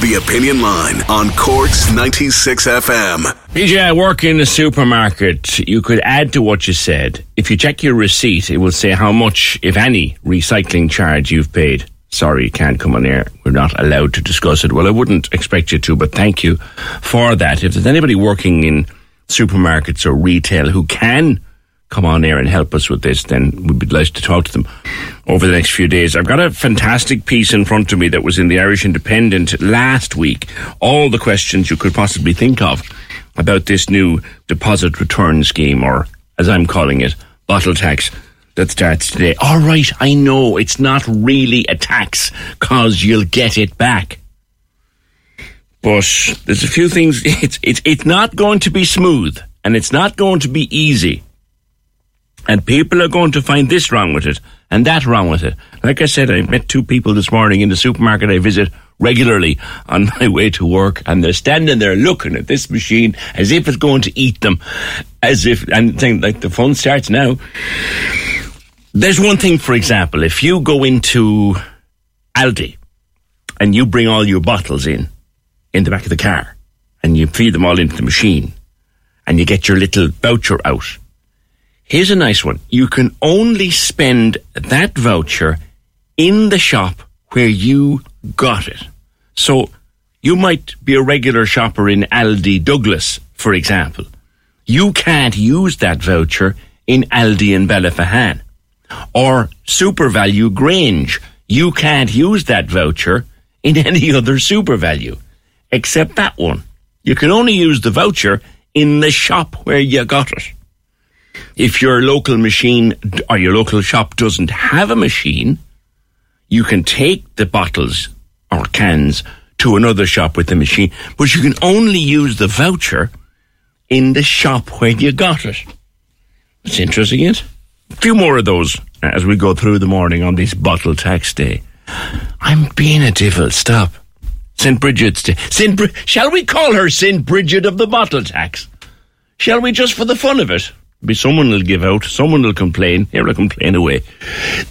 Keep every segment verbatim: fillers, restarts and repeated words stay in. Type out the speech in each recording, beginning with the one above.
The Opinion Line on Quartz ninety-six F M. P J, I work in a supermarket. You could add to what you said. If you check your receipt, it will say how much, if any, recycling charge you've paid. Sorry, you can't come on air. We're not allowed to discuss it. Well, I wouldn't expect you to, but thank you for that. If there's anybody working in supermarkets or retail who can come on air and help us with this, then we'd be delighted to talk to them over the next few days. I've got a fantastic piece in front of me that was in the Irish Independent last week. All the questions you could possibly think of about this new deposit return scheme, or as I'm calling it, bottle tax, that starts today. All right, I know it's not really a tax because you'll get it back. But there's a few things. It's, it's, it's not going to be smooth and it's not going to be easy. And people are going to find this wrong with it and that wrong with it. Like I said, I met two people this morning in the supermarket I visit regularly on my way to work, and they're standing there looking at this machine as if it's going to eat them, as if, and saying, like, the fun starts now. There's one thing, for example, if you go into Aldi and you bring all your bottles in, in the back of the car, and you feed them all into the machine and you get your little voucher out. Here's a nice one. You can only spend that voucher in the shop where you got it. So you might be a regular shopper in Aldi Douglas, for example. You can't use that voucher in Aldi in Ballyphehane. Or SuperValu Grange. You can't use that voucher in any other SuperValu, except that one. You can only use the voucher in the shop where you got it. If your local machine or your local shop doesn't have a machine, you can take the bottles or cans to another shop with the machine, but you can only use the voucher in the shop where you got it. That's interesting, isn't it? A few more of those as we go through the morning on this bottle tax day. I'm being a devil. Stop. Saint Brigid's Day. Saint Bri- Shall we call her Saint Brigid of the bottle tax? Shall we, just for the fun of it? Be someone will give out, someone will complain, here will complain away.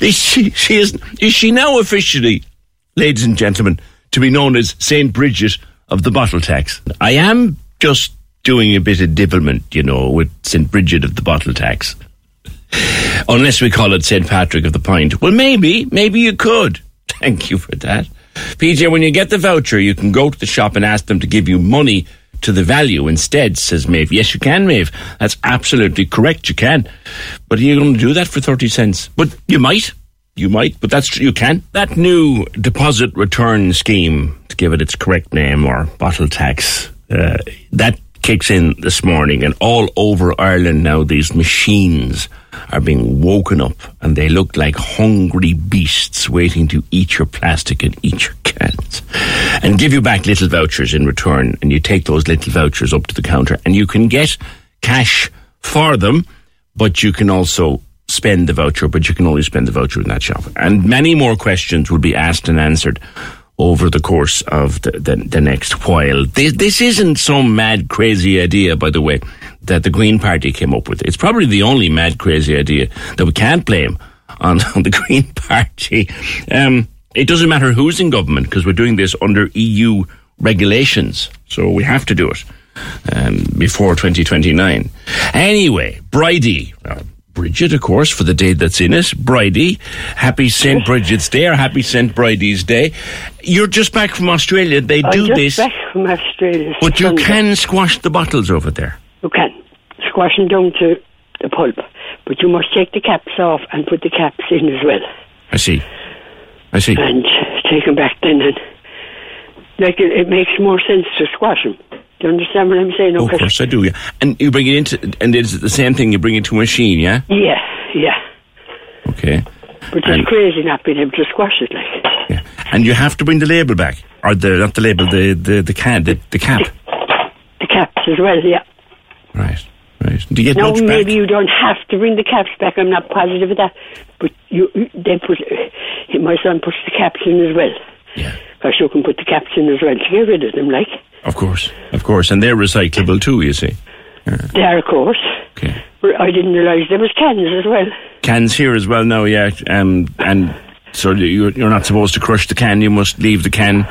Is she, she is, is she now officially, ladies and gentlemen, to be known as Saint Brigid of the bottle tax? I am just doing a bit of dibblement, you know, with Saint Brigid of the bottle tax. Unless we call it Saint Patrick of the pint. Well, maybe, maybe you could. Thank you for that. P J, when you get the voucher, you can go to the shop and ask them to give you money to the value instead, says Maeve. Yes, you can, Maeve. That's absolutely correct. You can. But you're going to do that for thirty cents. But you might. You might. But that's true. You can. That new deposit return scheme, to give it its correct name, or bottle tax, uh, that kicks in this morning. And all over Ireland now, these machines are being woken up and they look like hungry beasts waiting to eat your plastic and eat your cans and give you back little vouchers in return. And you take those little vouchers up to the counter and you can get cash for them, but you can also spend the voucher, but you can only spend the voucher in that shop. And many more questions will be asked and answered over the course of the, the, the next while. This, this isn't some mad, crazy idea, by the way, that the Green Party came up with. It's probably the only mad, crazy idea that we can't blame on, on the Green Party. Um, it doesn't matter who's in government, because we're doing this under E U regulations. So we have to do it um, before twenty twenty-nine. Anyway, Brady, uh, Brigid, of course, for the day that's in it. Bridie. Happy Saint Brigid's Day, or happy Saint Bridie's Day. You're just back from Australia. They I'm do just this. Back from Australia. But Sunday. You can squash the bottles over there. You can. Squash them down to the pulp. But you must take the caps off and put the caps in as well. I see. I see. And take them back then. And like it, it makes more sense to squash them. Do you understand what I'm saying? Oh, of course I do, yeah. And you bring it into, and it's the same thing, you bring it to a machine, yeah? Yeah, yeah. Okay. But it's and crazy not being able to squash it, like. Yeah. And you have to bring the label back, or the, not the label, the, the, the can, the, the cap. The, the caps as well, yeah. Right, right. Do you get no, much back? Maybe you don't have to bring the caps back, I'm not positive of that. But you, they put, my son puts the caps in as well. Yeah. Because you can put the caps in as well to get rid of them, like. Of course, of course. And they're recyclable too, you see. Yeah. They are, of course. Okay. I didn't realise there was cans as well. Cans here as well now, yeah. Um, and so you're not supposed to crush the can. You must leave the can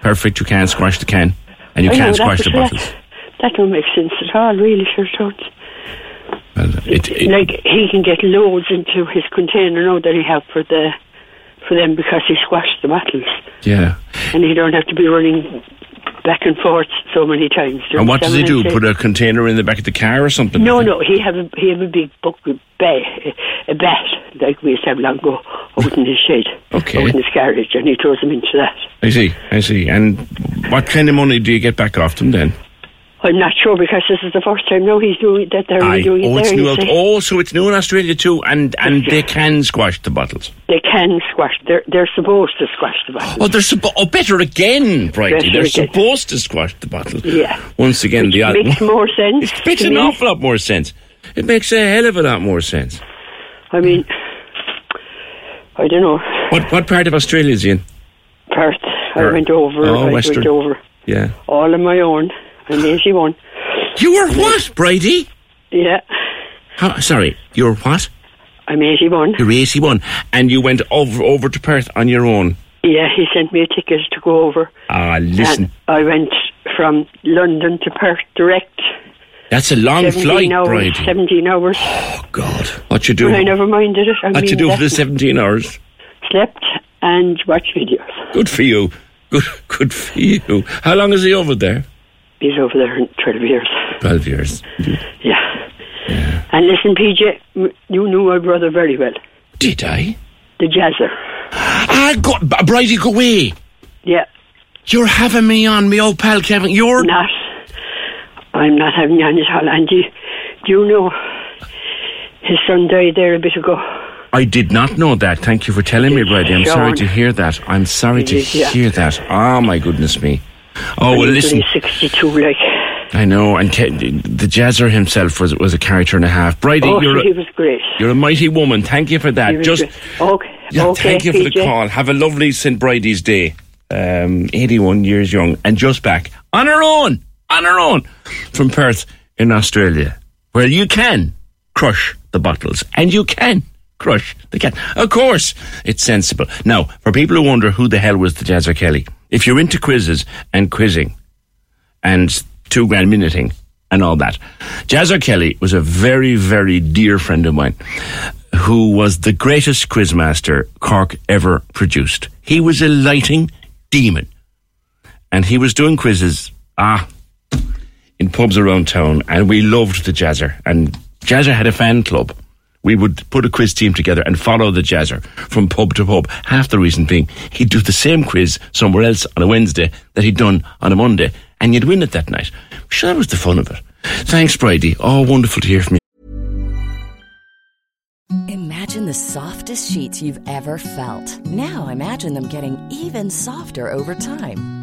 perfect. You can't squash the can. And you I can't know, squash the bottles. That, that don't make sense at all, really, sure don't. Well, it, it, like, he can get loads into his container now that he have for the for them because he squashed the bottles. Yeah. And he don't have to be running back and forth so many times. And what does he do? Put a container in the back of the car or something? No, no. He have a he have a big bucket bag, a bat like we used to have long ago, out in his shed, okay, out in his garage, and he throws them into that. I see, I see. And what kind of money do you get back off them then? I'm not sure because this is the first time now he's doing that. They're really doing oh, it there. It's new out. Oh, so it's new in Australia too, and, and they can squash the bottles. They can squash. They're they're supposed to squash the bottles. Oh, they're supposed. Oh, better again, Bridie. They're again. supposed to squash the bottles. Yeah. Once again, Which the it makes more sense. It makes an me. awful lot more sense. It makes a hell of a lot more sense. I mean, I don't know. What what part of Australia is he in? Perth. Perth. I went over. Oh, I Western. went over. Yeah. All on my own. I'm eighty-one. You were what, Bridie? Yeah. How, sorry, you're what? I'm eighty-one. You're eighty-one. And you went over over to Perth on your own? Yeah, he sent me a ticket to go over. Ah, listen. And I went from London to Perth direct. That's a long flight, hours, Bridie. seventeen hours. Oh, God. What you do? Well, I never minded it. I what mean, you do for the seventeen hours? Slept and watched videos. Good for you. Good, good for you. How long is he over there? He's over there in twelve years. twelve years. Yeah. yeah. And listen, P J, you knew my brother very well. Did I? The Jazzer. I got Bridie go away. Yeah. You're having me on, me old pal Kevin. You're not. I'm not having you on at all. And do you, do you know his son died there a bit ago? I did not know that. Thank you for telling me, Bridie. I'm Sean. sorry to hear that. I'm sorry it to is, yeah. hear that. Oh, my goodness me. Oh, well, listen. sixty-two, like. I know, and Ke- the Jazzer himself was was a character and a half. Bridie, oh, you're he a, was great. You're a mighty woman. Thank you for that. Just okay. Yeah, okay. Thank you for P J. The call. Have a lovely Saint Bridie's Day. Um, eighty-one years young and just back on her own, on her own from Perth in Australia, where you can crush the bottles and you can crush the can. Of course, it's sensible. Now, for people who wonder who the hell was the Jazzer Kelly. If you're into quizzes and quizzing and two grand minuting and all that, Jazzer Kelly was a very, very dear friend of mine who was the greatest quizmaster Cork ever produced. He was a lighting demon. And he was doing quizzes ah, in pubs around town, and we loved the Jazzer. And Jazzer had a fan club. We would put a quiz team together and follow the Jazzer from pub to pub. Half the reason being, he'd do the same quiz somewhere else on a Wednesday that he'd done on a Monday, and you'd win it that night. Sure, that was the fun of it. Thanks, Bridie. Oh, wonderful to hear from you. Imagine the softest sheets you've ever felt. Now imagine them getting even softer over time.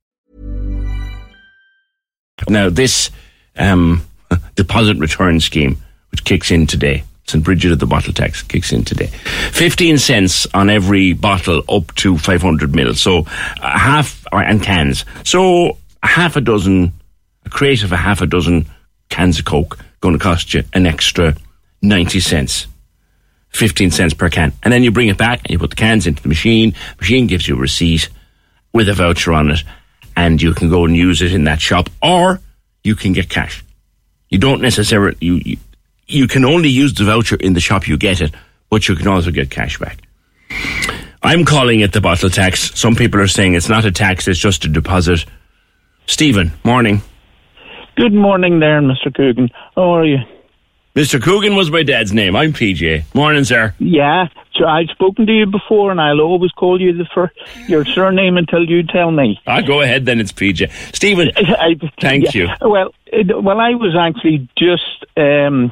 Now, this um, deposit return scheme, which kicks in today, Saint Brigid of the bottle tax kicks in today. fifteen cents on every bottle up to five hundred mil. So uh, half, or, and cans. So half a dozen, a crate of a half a dozen cans of Coke going to cost you an extra ninety cents. fifteen cents per can. And then you bring it back and you put the cans into the machine. Machine gives you a receipt with a voucher on it. And you can go and use it in that shop, or you can get cash. You don't necessarily, you, you you can only use the voucher in the shop you get it, but you can also get cash back. I'm calling it the bottle tax. Some people are saying it's not a tax, it's just a deposit. Stephen, morning. Good morning there, Mister Coogan. How are you? Mister Coogan was my dad's name. I'm P J. Morning, sir. Yeah, so I've spoken to you before, and I'll always call you the fir- your surname until you tell me. Ah, go ahead then, it's P J. Stephen, I, thank yeah. you. Well, it, well, I was actually just... Um,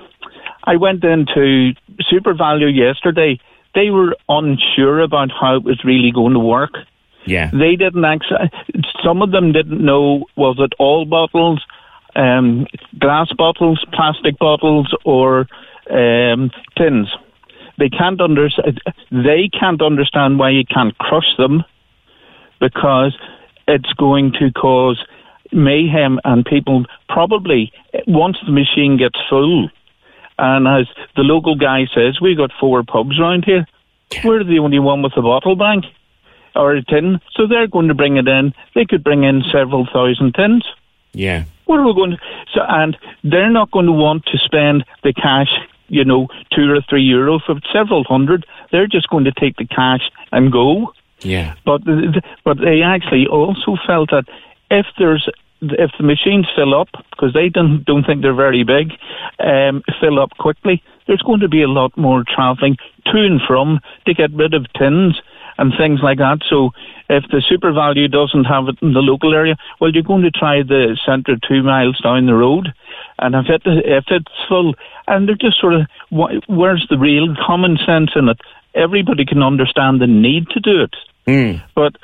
I went into SuperValu yesterday. They were unsure about how it was really going to work. Yeah. They didn't actually... Some of them didn't know, was it all bottles... Um, glass bottles, plastic bottles, or um, tins. They can't under- They can't understand why you can't crush them, because it's going to cause mayhem, and people probably, once the machine gets full, and as the local guy says, we've got four pubs around here. We're the only one with a bottle bank or a tin, so they're going to bring it in. They could bring in several thousand tins. Yeah. What are we going to, so, and they're not going to want to spend the cash, you know, two or three euro for several hundred. They're just going to take the cash and go. Yeah. But but they actually also felt that if there's if the machines fill up, because they don't don't think they're very big, um, fill up quickly, there's going to be a lot more travelling to and from to get rid of tins and things like that. So if the SuperValu doesn't have it in the local area, well, you're going to try the centre two miles down the road. And if, it, if it's full, and they're just sort of, where's the real common sense in it? Everybody can understand the need to do it. Mm. But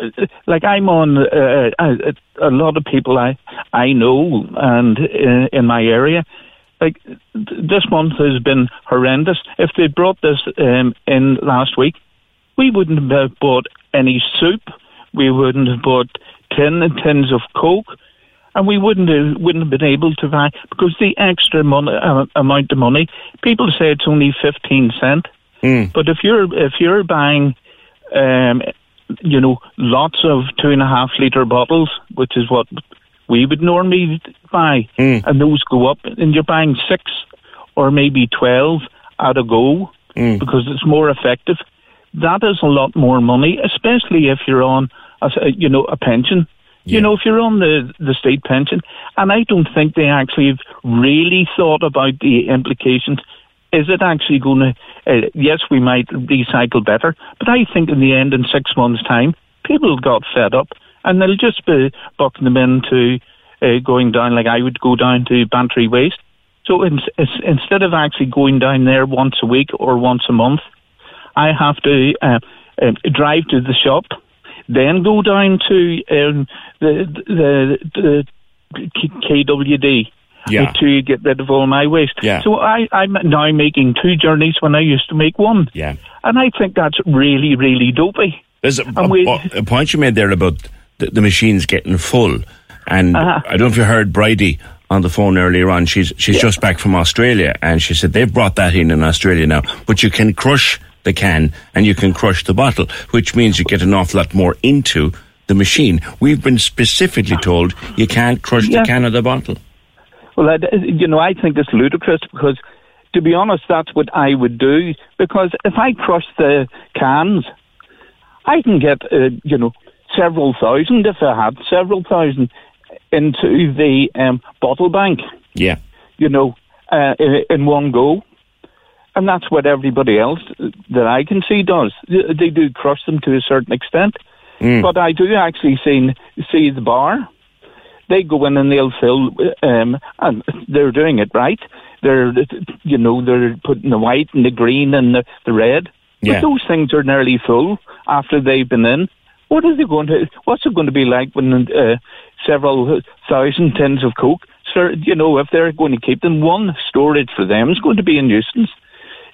like I'm on, uh, a, a lot of people I, I know and in, in my area, like this month has been horrendous. If they brought this um, in last week, we wouldn't have bought any soup. We wouldn't have bought tin and tins of Coke, and we wouldn't have, wouldn't have been able to buy, because the extra mon- uh, amount of money. People say it's only fifteen cent, mm. but if you're if you're buying, um, you know, lots of two and a half liter bottles, which is what we would normally buy, mm. and those go up, and you're buying six or maybe twelve at a go mm. because it's more effective. That is a lot more money, especially if you're on, a, you know, a pension. Yeah. You know, if you're on the, the state pension. And I don't think they actually have really thought about the implications. Is it actually going to... Uh, yes, we might recycle better, but I think in the end, in six months' time, people got fed up and they'll just be bucking them into uh, going down, like I would go down to Bantry Waste. So in, in, instead of actually going down there once a week or once a month, I have to uh, uh, drive to the shop, then go down to um, the, the, the K W D yeah. to get rid of all my waste. Yeah. So I, I'm now making two journeys when I used to make one. Yeah. And I think that's really, really dopey. There's a, a, we, a point you made there about the, the machines getting full. And uh-huh. I don't know if you heard Bridie on the phone earlier on, she's she's yeah. just back from Australia, and she said they've brought that in in Australia now, but you can crush the can and you can crush the bottle, which means you get an awful lot more into the machine. We've been specifically told you can't crush yeah. the can or the bottle. Well, I, you know, I think it's ludicrous because, to be honest, that's what I would do, because if I crush the cans, I can get, uh, you know, several thousand, if I had several thousand, into the um, bottle bank. Yeah. You know, uh, in, in one go. And that's what everybody else that I can see does. They do crush them to a certain extent. Mm. But I do actually see, see the bar. They go in and they'll fill, um, and they're doing it right. They're, you know, they're putting the white and the green and the, the red. Yeah. But those things are nearly full after they've been in. What is it going to? What's it going to be like when uh, several thousand tins of Coke? Sir, you know, if they're going to keep them, one, storage for them is going to be a nuisance.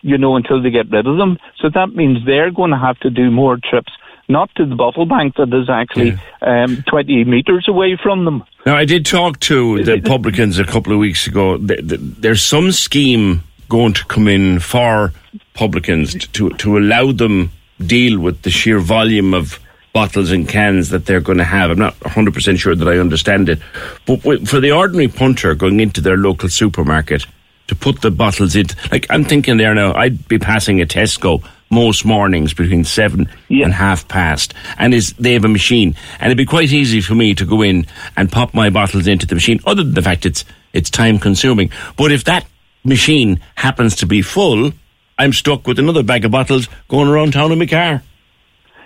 You know, until they get rid of them. So that means they're going to have to do more trips, not to the bottle bank that is actually yeah. um, twenty metres away from them. Now, I did talk to the publicans a couple of weeks ago. There's some scheme going to come in for publicans to, to allow them deal with the sheer volume of bottles and cans that they're going to have. I'm not one hundred percent sure that I understand it. But for the ordinary punter going into their local supermarket to put the bottles in, like I'm thinking there now, I'd be passing a Tesco most mornings between seven yeah. and half past, and is they have a machine, and it'd be quite easy for me to go in and pop my bottles into the machine, other than the fact it's it's time consuming. But if that machine happens to be full, I'm stuck with another bag of bottles going around town in my car.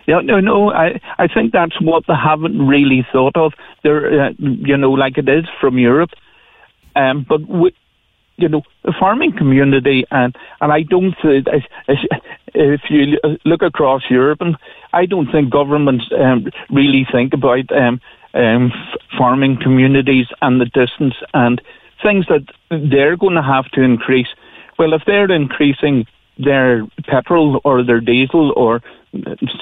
Yeah, no, no, I, I think that's what they haven't really thought of. They're, uh, you know, like it is from Europe, um, but we, you know, the farming community, and, and I don't, if you look across Europe, and I don't think governments um, really think about um, um, farming communities and the distance and things that they're going to have to increase. Well, if they're increasing their petrol or their diesel, or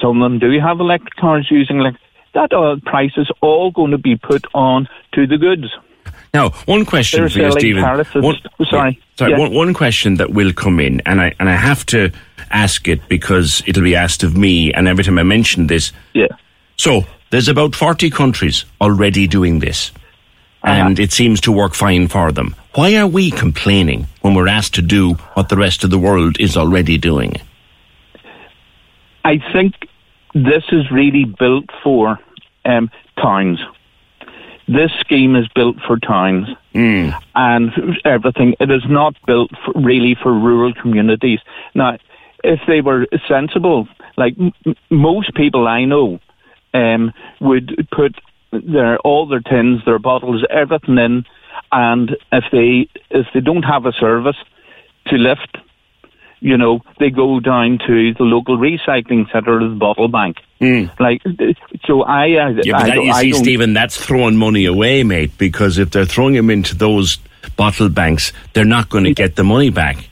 some of them do have electric cars using electric, that oil price is all going to be put on to the goods. Now, one question They're for you, Stephen. One, sorry, sorry. Yeah. One, one question that will come in, and I and I have to ask it because it'll be asked of me, and every time I mention this, yeah. So there's about forty countries already doing this, uh-huh. and it seems to work fine for them. Why are we complaining when we're asked to do what the rest of the world is already doing? I think this is really built for um, towns. This scheme is built for towns mm. and everything. It is not built for, really for rural communities. Now, if they were sensible, like m- most people I know, um, would put their all their tins, their bottles, everything in, and if they if they don't have a service to lift, you know, they go down to the local recycling centre or the bottle bank. Mm. Like, so I... I yeah, but that, I you see, I Stephen, that's throwing money away, mate, because if they're throwing them into those bottle banks, they're not going to get the money back.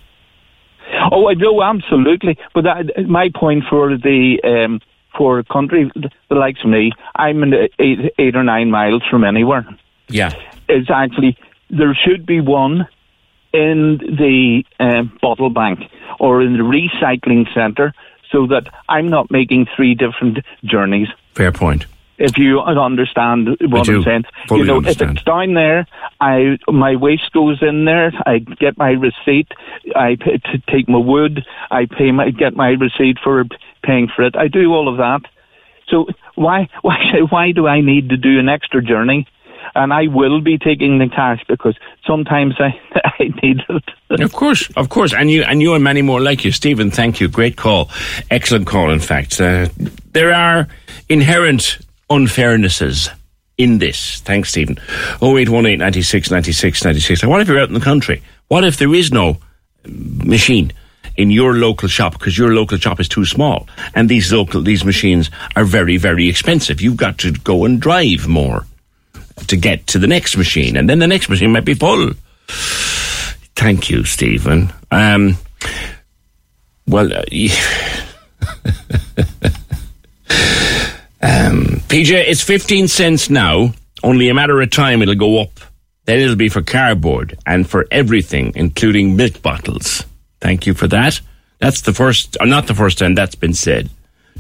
Oh, I know, absolutely. But that, my point for the um, for a country, the likes of me, I'm in eight, eight or nine miles from anywhere. Yeah. It's actually, there should be one in the uh, bottle bank or in the recycling centre, so that I'm not making three different journeys. Fair point. If you understand what I'm saying. You know, understand. If it's down there, I my waste goes in there, I get my receipt, I pay, to take my wood, I pay my get my receipt for paying for it. I do all of that. So why why why do I need to do an extra journey? And I will be taking the cash because sometimes I, I need it. Of course, of course. And you and you and many more like you. Stephen, thank you. Great call. Excellent call, in fact. Uh, there are inherent unfairnesses in this. Thanks, Stephen. oh eight one eight, nine six, nine six, nine six. Now, what if you're out in the country? What if there is no machine in your local shop because your local shop is too small? And these local these machines are very, very expensive. You've got to go and drive more to get to the next machine, and then the next machine might be full. Thank you, Stephen. Um, well, uh, yeah. um, P J, it's fifteen cents now. Only a matter of time it'll go up Then it'll be for cardboard and for everything, including milk bottles. Thank you for that. That's the first, or not the first time that's been said.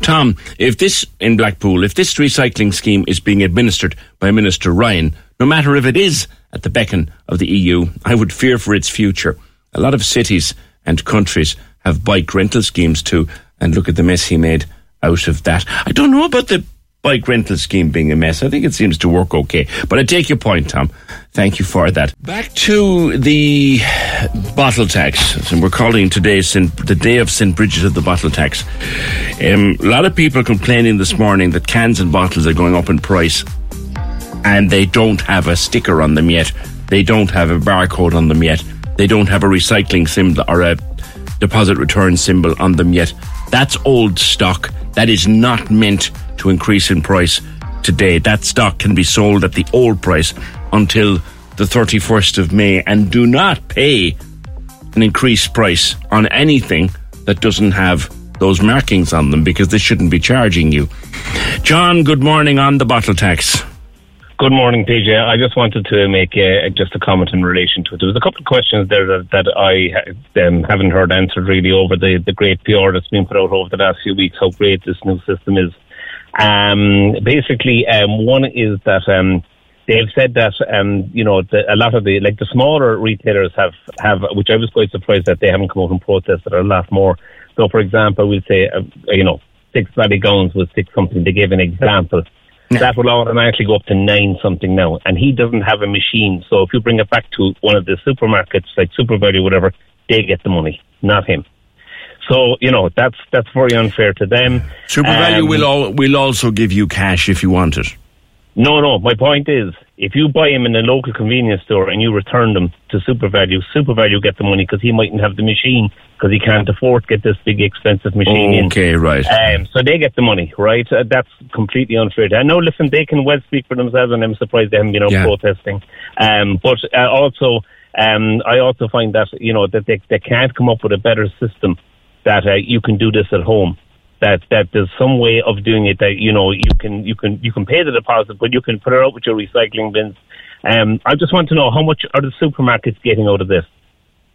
Tom, if this, in Blackpool, if this recycling scheme is being administered by Minister Ryan, no matter if it is at the beckon of the E U, I would fear for its future. A lot of cities and countries have bike rental schemes too, and look at the mess he made out of that. I don't know about the bike rental scheme being a mess. I think it seems to work okay. But I take your point, Tom. Thank you for that. Back to the bottle tax. And we're calling today Saint, the day of Saint Brigid of the bottle tax. Um, a lot of people complaining this morning that cans and bottles are going up in price and they don't have a sticker on them yet. They don't have a barcode on them yet. They don't have a recycling symbol or a deposit return symbol on them yet. That's old stock. That is not meant to increase in price today. That stock can be sold at the old price until the thirty-first of May, and do not pay an increased price on anything that doesn't have those markings on them, because they shouldn't be charging you. John, good morning on the bottle tax. Good morning, P J. I just wanted to make uh, just a comment in relation to it. There was a couple of questions there that, that I um, haven't heard answered really over the, the great P R that's been put out over the last few weeks, how great this new system is. Um, basically, um, one is that um, they've said that, um, you know, the, a lot of the, like the smaller retailers have, have, which I was quite surprised that they haven't come out and protested a lot more. So, for example, we'll say, uh, you know, six Maddie Gowns was six something. They gave an example. No. That will automatically go up to nine something now. And he doesn't have a machine. So if you bring it back to one of the supermarkets, like SuperValu, whatever, they get the money, not him. So, you know, that's that's very unfair to them. SuperValu um, will, al- will also give you cash if you want it. No, no. My point is, if you buy them in a local convenience store and you return them to SuperValu, SuperValu get the money because he mightn't have the machine, because he can't afford to get this big expensive machine okay, in. Okay, right. Um, so they get the money, right? Uh, that's completely unfair. I know, listen, they can well speak for themselves, and I'm surprised they haven't been out yeah. protesting. Um, but uh, also, um, I also find that, you know, that they, they can't come up with a better system that uh, you can do this at home. That, that there's some way of doing it that, you know, you can you can you can pay the deposit, but you can put it out with your recycling bins. Um, I just want to know, how much are the supermarkets getting out of this?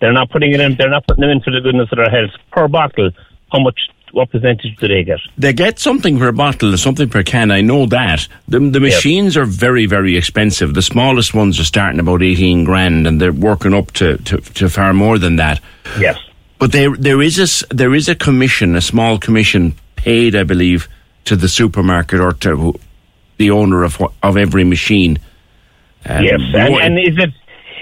They're not putting it in. They're not putting them in for the goodness of their health. Per bottle, how much? What percentage do they get? They get something per bottle, something per can. I know that the the machines yep. are very very expensive. The smallest ones are starting about eighteen grand, and they're working up to to, to far more than that. Yes. But there, there is a there is a commission, a small commission paid, I believe, to the supermarket or to the owner of of every machine. Um, yes, and, and is it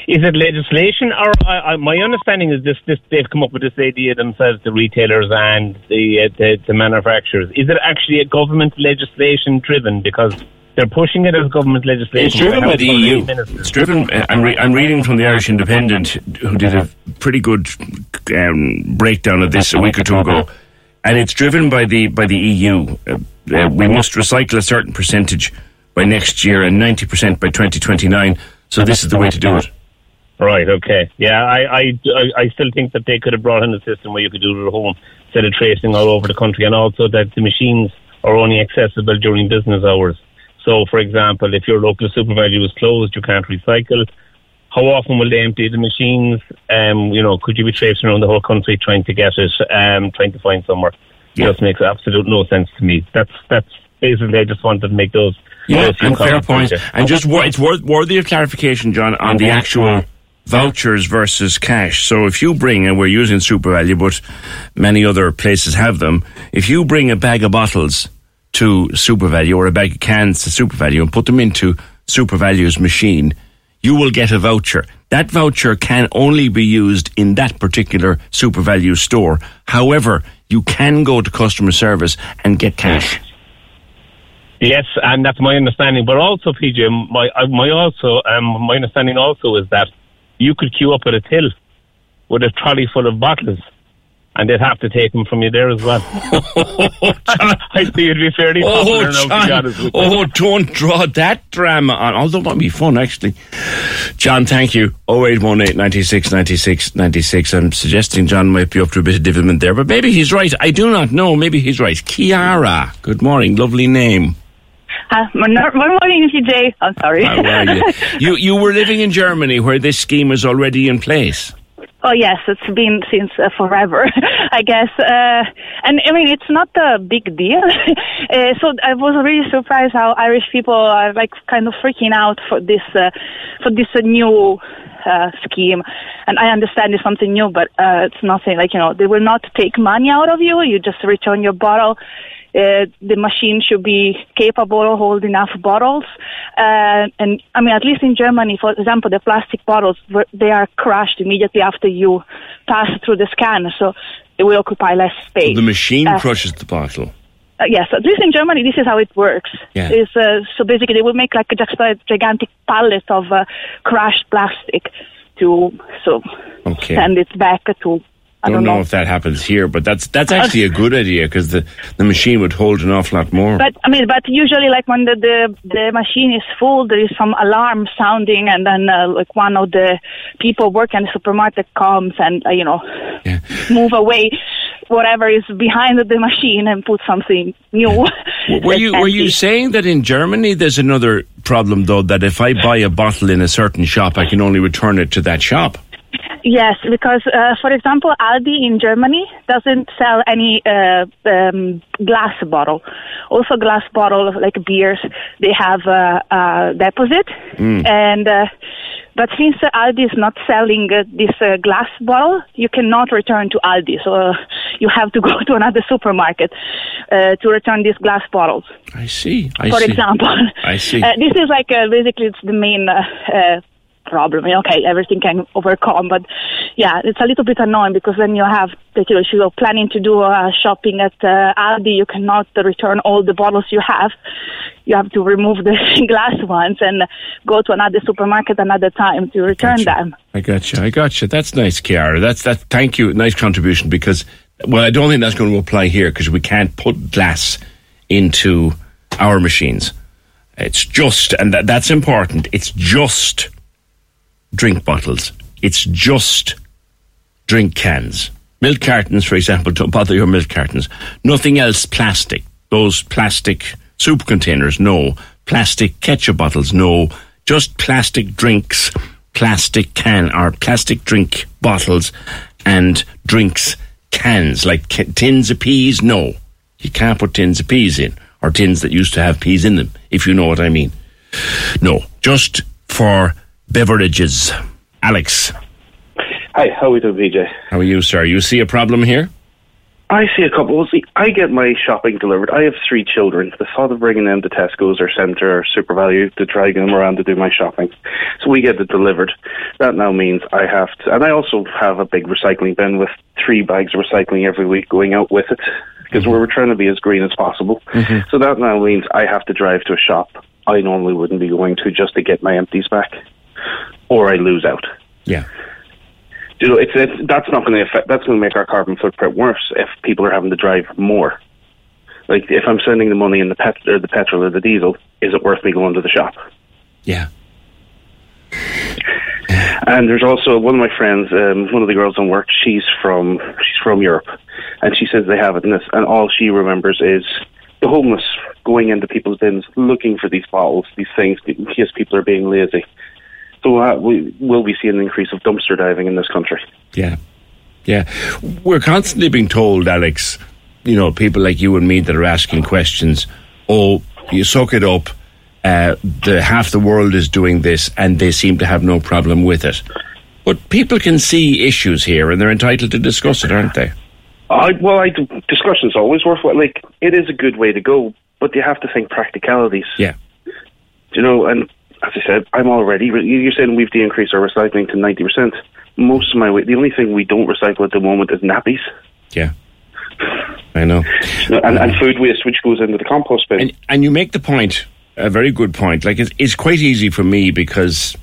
is it legislation? Or I, I, my understanding is this, this they've come up with this idea themselves, the retailers and the uh, the, the manufacturers. Is it actually a government legislation driven? Because they're pushing it as government legislation. It's driven by the E U. It's driven. I'm, re- I'm reading from the Irish Independent, who did a pretty good um, breakdown of this a week or two ago, and it's driven by the by the E U. Uh, uh, we must recycle a certain percentage by next year and ninety percent by twenty twenty-nine. So this is the way to do it. Right. Okay. Yeah. I, I, I still think that they could have brought in a system where you could do it at home instead of tracing all over the country, and also that the machines are only accessible during business hours. So, for example, if your local SuperValu is closed, you can't recycle. How often will they empty the machines? Um, you know, could you be traipsing around the whole country trying to get it, um, trying to find somewhere? Yeah. It just makes absolute no sense to me. That's that's basically, I just wanted to make those. Yeah, those and fair points. And just wor- it's worth, worthy of clarification, John, on the actual vouchers versus cash. So if you bring, and we're using SuperValu, but many other places have them, if you bring a bag of bottles to SuperValu, or a bag of cans to SuperValu, and put them into SuperValu's machine, you will get a voucher. That voucher can only be used in that particular SuperValu store. However, you can go to customer service and get cash. Yes, and that's my understanding. But also, P J, my my also um, my understanding also is that you could queue up at a till with a trolley full of bottles, and they'd have to take them from you there as well. I see it'd be fairly popular oh, now, to be honest with you. Oh, don't draw that drama on. Although that'd be fun, actually. John, thank you. oh eight one eight, nine six, nine six, nine six. I'm suggesting John might be up to a bit of development there, but maybe he's right. I do not know. Maybe he's right. Chiara, good morning. Lovely name. Uh, one morning, Jay. I'm sorry. How are you? you? You were living in Germany where this scheme is already in place. Oh, yes, it's been since uh, forever, I guess. Uh, and, I mean, it's not a big deal. uh, so I was really surprised how Irish people are, like, kind of freaking out for this uh, for this uh, new uh, scheme. And I understand it's something new, but uh, it's nothing. Like, you know, they will not take money out of you. You just return your bottle. Uh, the machine should be capable of holding enough bottles. Uh, and, I mean, at least in Germany, for example, the plastic bottles, they are crushed immediately after you pass through the scanner, so it will occupy less space. So the machine uh, crushes the bottle? Uh, yes, at least in Germany, this is how it works. Yeah. It's, uh, so basically, they will make like a gigantic pallet of uh, crushed plastic to so okay. send it back to... I don't, don't know. know if that happens here, but that's that's actually a good idea because the, the machine would hold an awful lot more. But I mean, but usually, like when the the, the machine is full, there is some alarm sounding, and then uh, like one of the people working in the supermarket comes and uh, you know yeah. move away whatever is behind the machine and put something new. Were you were you saying that in Germany there's another problem though, that if I buy a bottle in a certain shop, I can only return it to that shop? Yes, because, uh, for example, Aldi in Germany doesn't sell any uh, um, glass bottle. Also glass bottle, like beers, they have a, a deposit. Mm. And uh, but since uh, Aldi is not selling uh, this uh, glass bottle, you cannot return to Aldi. So uh, you have to go to another supermarket uh, to return these glass bottles. I see. I for see. example. I see. Uh, this is like uh, basically it's the main uh, uh problem. Okay, everything can overcome, but yeah, it's a little bit annoying because when you have like, you know, if you're planning to do uh, shopping at uh, Aldi, you cannot return all the bottles you have. You have to remove the glass ones and go to another supermarket another time to return gotcha. them. I got you. I got you. That's nice, Chiara. That's that. Thank you. Nice contribution because, well, I don't think that's going to apply here because we can't put glass into our machines. It's just, and that, that's important. It's just. Drink bottles. It's just drink cans. Milk cartons, for example, don't bother your milk cartons. Nothing else plastic. Those plastic soup containers, no. Plastic ketchup bottles, no. Just plastic drinks, plastic can, or plastic drink bottles and drinks cans, like ca- tins of peas, no. You can't put tins of peas in, or tins that used to have peas in them, if you know what I mean. No, just for beverages. Alex. Hi, how are we doing, V J? How are you, sir? You see a problem here? I see a couple. Well, see, I get my shopping delivered. I have three children. The thought of bringing them to Tesco's or Centre or SuperValu to drag them around to do my shopping. So we get it delivered. That now means I have to... And I also have a big recycling bin with three bags of recycling every week going out with it because mm-hmm. we're trying to be as green as possible. Mm-hmm. So that now means I have to drive to a shop I normally wouldn't be going to just to get my empties back. Or I lose out. Yeah, you know, it's, it's that's not going to affect. That's going to make our carbon footprint worse if people are having to drive more. Like if I'm sending the money in the pet or the petrol or the diesel, is it worth me going to the shop? Yeah. And there's also one of my friends, um, one of the girls on work. She's from she's from Europe, and she says they have it in this, and all she remembers is the homeless going into people's bins looking for these bottles, these things, because people are being lazy. So uh, we, will we see an increase of dumpster diving in this country? Yeah. Yeah. We're constantly being told, Alex, you know, people like you and me that are asking questions, oh, you suck it up, uh, the half the world is doing this and they seem to have no problem with it. But people can see issues here and they're entitled to discuss it, aren't they? I, well, I, discussion's always worthwhile. Like, it is a good way to go, but you have to think practicalities. Yeah. You know, and... As I said, I'm already... You're saying we've de-increased our recycling to ninety percent. Most of my... The only thing we don't recycle at the moment is nappies. Yeah. I know. And, and food waste, which goes into the compost bin. And, and you make the point, a very good point. Like, it's, it's quite easy for me because